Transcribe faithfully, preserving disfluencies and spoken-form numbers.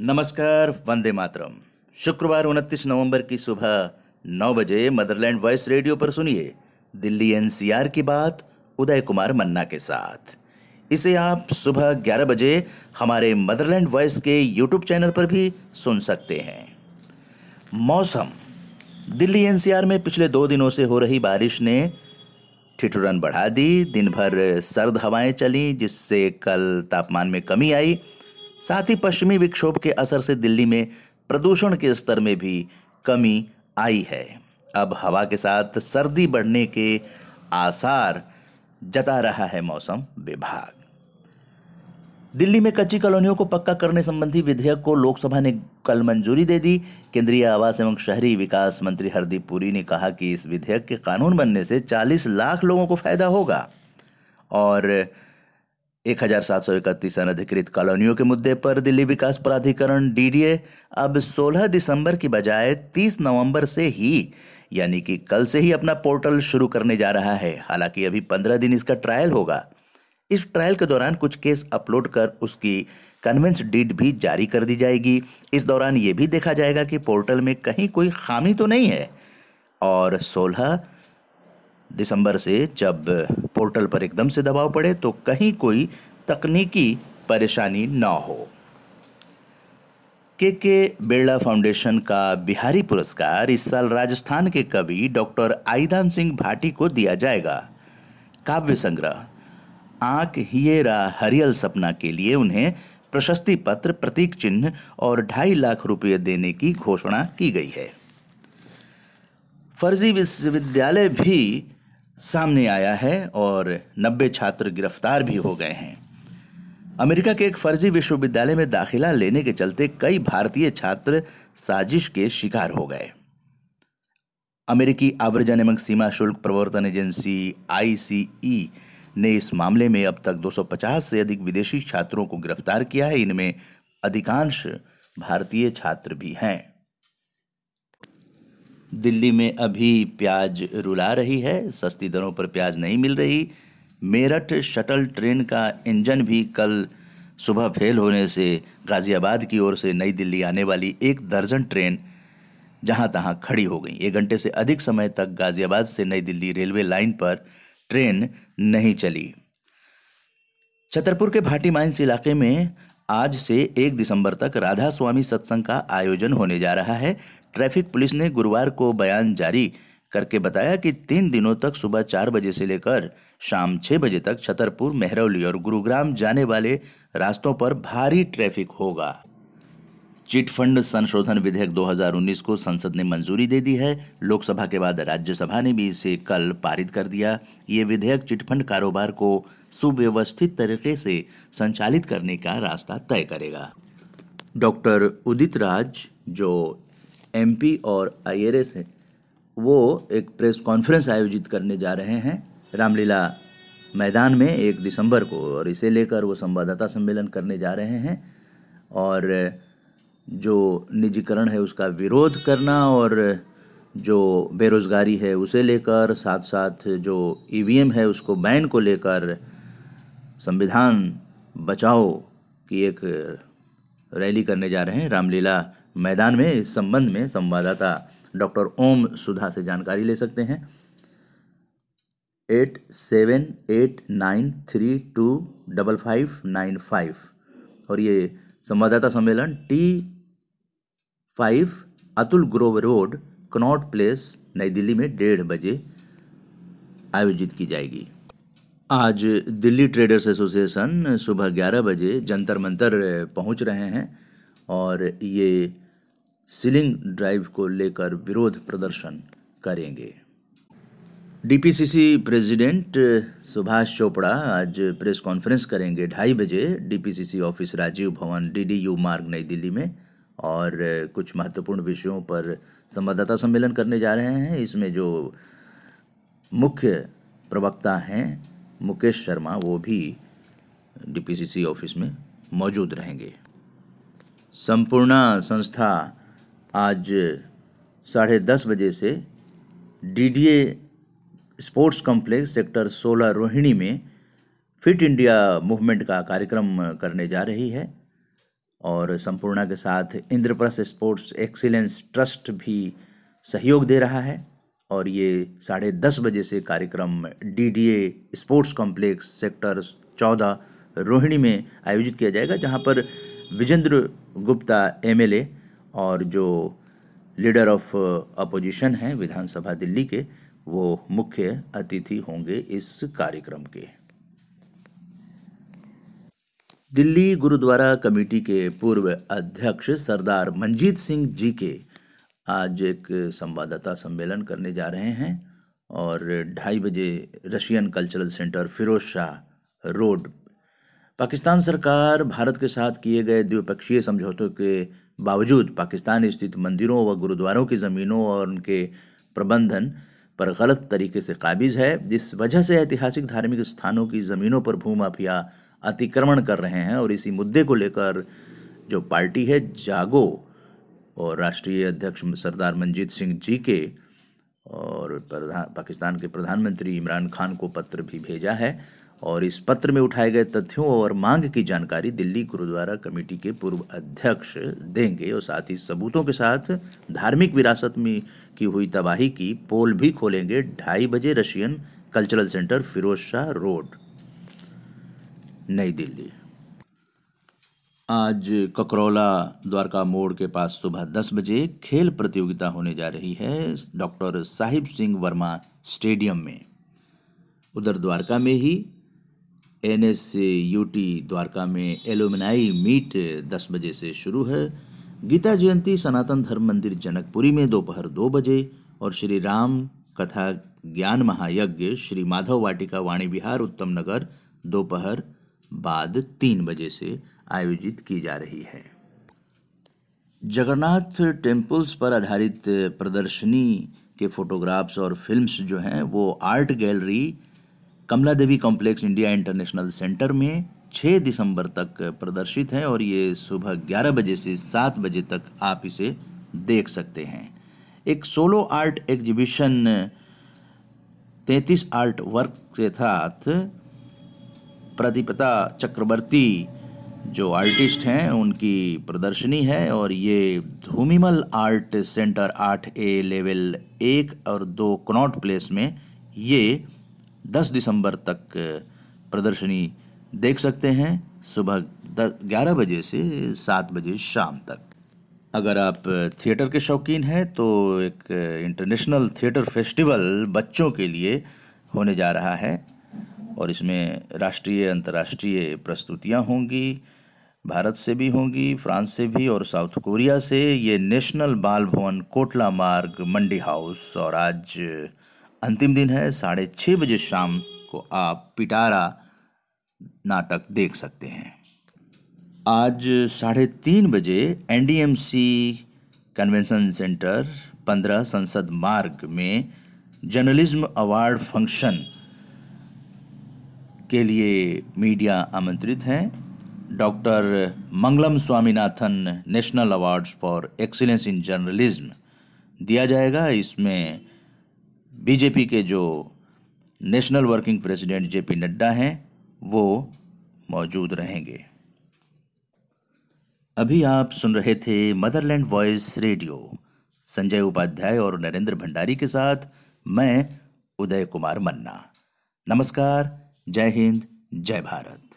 नमस्कार, वंदे मातरम। शुक्रवार उनतीस नवंबर की सुबह नौ बजे मदरलैंड वॉइस रेडियो पर सुनिए दिल्ली एनसीआर की बात उदय कुमार मन्ना के साथ। इसे आप सुबह ग्यारह बजे हमारे मदरलैंड वॉइस के यूट्यूब चैनल पर भी सुन सकते हैं। मौसम। दिल्ली एनसीआर में पिछले दो दिनों से हो रही बारिश ने ठिठुरन बढ़ा दी। दिन भर सर्द हवाएं चलीं, जिससे कल तापमान में कमी आई। साथ ही पश्चिमी विक्षोभ के असर से दिल्ली में प्रदूषण के स्तर में भी कमी आई है। अब हवा के साथ सर्दी बढ़ने के आसार जता रहा है मौसम विभाग। दिल्ली में कच्ची कॉलोनियों को पक्का करने संबंधी विधेयक को लोकसभा ने कल मंजूरी दे दी। केंद्रीय आवास एवं शहरी विकास मंत्री हरदीप पुरी ने कहा कि इस विधेयक के कानून बनने से चालीस लाख लोगों को फायदा होगा। और एक हज़ार सात सौ इकतीस अनधिकृत कॉलोनियों के मुद्दे पर दिल्ली विकास प्राधिकरण डीडीए अब सोलह दिसंबर की बजाय तीस नवंबर से ही यानी कि कल से ही अपना पोर्टल शुरू करने जा रहा है। हालांकि अभी पंद्रह दिन इसका ट्रायल होगा। इस ट्रायल के दौरान कुछ केस अपलोड कर उसकी कन्वेंस डीड भी जारी कर दी जाएगी। इस दौरान ये भी देखा जाएगा कि पोर्टल में कहीं कोई खामी तो नहीं है। और सोलह दिसंबर से जब पोर्टल पर एकदम से दबाव पड़े तो कहीं कोई तकनीकी परेशानी ना हो। के के बिरला फाउंडेशन का बिहारी पुरस्कार इस साल राजस्थान के कवि डॉ. आईदान सिंह भाटी को दिया जाएगा। काव्य संग्रह आंक रा हरियल सपना के लिए उन्हें प्रशस्ति पत्र, प्रतीक चिन्ह और ढाई लाख रुपये देने की घोषणा की गई है। फर्जी विश्वविद्यालय भी सामने आया है और नब्बे छात्र गिरफ्तार भी हो गए हैं। अमेरिका के एक फर्जी विश्वविद्यालय में दाखिला लेने के चलते कई भारतीय छात्र साजिश के शिकार हो गए। अमेरिकी आवर्जन एवं सीमा शुल्क प्रवर्तन एजेंसी आईसीई ने इस मामले में अब तक दो सौ पचास से अधिक विदेशी छात्रों को गिरफ्तार किया है। इनमें अधिकांश भारतीय छात्र भी हैं। दिल्ली में अभी प्याज रुला रही है, सस्ती दरों पर प्याज नहीं मिल रही। मेरठ शटल ट्रेन का इंजन भी कल सुबह फेल होने से गाज़ियाबाद की ओर से नई दिल्ली आने वाली एक दर्जन ट्रेन जहां तहां खड़ी हो गई। एक घंटे से अधिक समय तक गाज़ियाबाद से नई दिल्ली रेलवे लाइन पर ट्रेन नहीं चली। छतरपुर के भाटी माइंस इलाके में आज से एक दिसंबर तक राधा स्वामी सत्संग का आयोजन होने जा रहा है। ट्रैफिक पुलिस ने गुरुवार को बयान जारी करके बताया कि तीन दिनों तक सुबह चार बजे से लेकर शाम छः बजे तक छतरपुर, मेहरौली और गुरुग्राम जाने वाले रास्तों पर भारी ट्रैफिक होगा। चिटफंड संशोधन विधेयक दो हज़ार उन्नीस को संसद ने मंजूरी दे दी है। लोकसभा के बाद राज्यसभा ने भी इसे कल पारित कर दिया। ये विधेयक चिटफंड कारोबार को सुव्यवस्थित तरीके से संचालित करने का रास्ता तय करेगा। डॉक्टर उदित राज, जो एमपी और आईआरएस हैं, वो एक प्रेस कॉन्फ्रेंस आयोजित करने जा रहे हैं रामलीला मैदान में एक दिसंबर को, और इसे लेकर वो संवाददाता सम्मेलन करने जा रहे हैं। और जो निजीकरण है उसका विरोध करना और जो बेरोज़गारी है उसे लेकर, साथ साथ जो ईवीएम है उसको बैन को लेकर संविधान बचाओ की एक रैली करने जा रहे हैं रामलीला मैदान में। इस संबंध में संवाददाता डॉक्टर ओम सुधा से जानकारी ले सकते हैं। Eight seven eight nine three two double five nine five और ये संवाददाता सम्मेलन T five Atul Grove road, Connaught place, Nai Delhi में डेढ़ बजे आयोजित की जाएगी। आज दिल्ली ट्रेडर्स एसोसिएशन सुबह ग्यारह बजे जंतर मंतर पहुंच रहे हैं और ये सीलिंग ड्राइव को लेकर विरोध प्रदर्शन करेंगे। डीपीसीसी प्रेसिडेंट सुभाष चोपड़ा आज प्रेस कॉन्फ्रेंस करेंगे ढाई बजे डीपीसीसी ऑफिस राजीव भवन, डीडीयू मार्ग, नई दिल्ली में, और कुछ महत्वपूर्ण विषयों पर संवाददाता सम्मेलन करने जा रहे हैं। इसमें जो मुख्य प्रवक्ता हैं मुकेश शर्मा, वो भी डीपीसीसी ऑफिस में मौजूद रहेंगे। संपूर्ण संस्था आज साढ़े दस बजे से डीडीए स्पोर्ट्स कॉम्प्लेक्स सेक्टर सोलह रोहिणी में फिट इंडिया मूवमेंट का कार्यक्रम करने जा रही है और संपूर्णा के साथ इंद्रप्रस्थ स्पोर्ट्स एक्सीलेंस ट्रस्ट भी सहयोग दे रहा है। और ये साढ़े दस बजे से कार्यक्रम डीडीए स्पोर्ट्स कॉम्प्लेक्स सेक्टर चौदह रोहिणी में आयोजित किया जाएगा, जहां पर विजेंद्र गुप्ता एमएलए और जो लीडर ऑफ अपोजिशन हैं विधानसभा दिल्ली के, वो मुख्य अतिथि होंगे इस कार्यक्रम के। दिल्ली गुरुद्वारा कमेटी के पूर्व अध्यक्ष सरदार मनजीत सिंह जी के आज एक संवाददाता सम्मेलन करने जा रहे हैं और ढाई बजे Russian cultural centre Firoz Shah road. Pakistan सरकार भारत के साथ किए गए द्विपक्षीय समझौतों के बावजूद पाकिस्तान स्थित मंदिरों व गुरुद्वारों की ज़मीनों और उनके प्रबंधन पर गलत तरीके से काबिज़ है, जिस वजह से ऐतिहासिक धार्मिक स्थानों की ज़मीनों पर भूमाफिया अतिक्रमण कर रहे हैं। और इसी मुद्दे को लेकर जो पार्टी है जागो और राष्ट्रीय अध्यक्ष सरदार मनजीत सिंह जी के और प्रधान पाकिस्तान के प्रधानमंत्री इमरान खान को पत्र भी भेजा है। और इस पत्र में उठाए गए तथ्यों और मांग की जानकारी दिल्ली गुरुद्वारा कमेटी के पूर्व अध्यक्ष देंगे और साथ ही सबूतों के साथ धार्मिक विरासत में की हुई तबाही की पोल भी खोलेंगे। ढाई बजे Russian cultural centre Firoz Shah road, नई दिल्ली। आज ककरौला द्वारका मोड़ के पास सुबह दस बजे खेल प्रतियोगिता होने जा रही है डॉक्टर साहिब सिंह वर्मा स्टेडियम में। उधर द्वारका में ही N S U T Dwarka में एलुमनाई मीट दस बजे से शुरू है। गीता जयंती सनातन धर्म मंदिर जनकपुरी में दोपहर दो बजे और श्री राम कथा ज्ञान महायज्ञ श्री माधव वाटिका वाणी विहार उत्तम नगर दोपहर बाद तीन बजे से आयोजित की जा रही है। जगन्नाथ टेम्पल्स पर आधारित प्रदर्शनी के फोटोग्राफ्स और फिल्म्स जो हैं वो आर्ट गैलरी कमला Devi complex India international centre में छह दिसंबर तक प्रदर्शित हैं और ये सुबह ग्यारह बजे से सात बजे तक आप इसे देख सकते हैं। एक सोलो आर्ट एग्जीबिशन तैंतीस आर्ट वर्क के साथ प्रदीपता चक्रवर्ती जो आर्टिस्ट हैं उनकी प्रदर्शनी है और ये धूमिमल आर्ट सेंटर आठ ए लेवल एक और दो कनॉट प्लेस में ये दस दिसंबर तक प्रदर्शनी देख सकते हैं सुबह ग्यारह बजे से सात बजे शाम तक। अगर आप थिएटर के शौकीन हैं तो एक इंटरनेशनल थिएटर फेस्टिवल बच्चों के लिए होने जा रहा है और इसमें राष्ट्रीय अंतर्राष्ट्रीय प्रस्तुतियां होंगी, भारत से भी होंगी, फ्रांस से भी और साउथ कोरिया से। ये नेशनल बाल भवन कोटला मार्ग मंडी हाउस और आज अंतिम दिन है। साढ़े छः बजे शाम को आप पिटारा नाटक देख सकते हैं। आज साढ़े तीन बजे एनडीएमसी कन्वेंशन सेंटर पंद्रह संसद मार्ग में जर्नलिज्म अवार्ड फंक्शन के लिए मीडिया आमंत्रित हैं। Doctor Mangalam Swaminathan national awards for excellence in journalism दिया जाएगा। इसमें बीजेपी के जो national working president J P Nadda हैं वो मौजूद रहेंगे। अभी आप सुन रहे थे Motherland voice radio, Sanjay Upadhyay और नरेंद्र भंडारी के साथ मैं उदय कुमार मन्ना। नमस्कार, जय हिंद, जय भारत।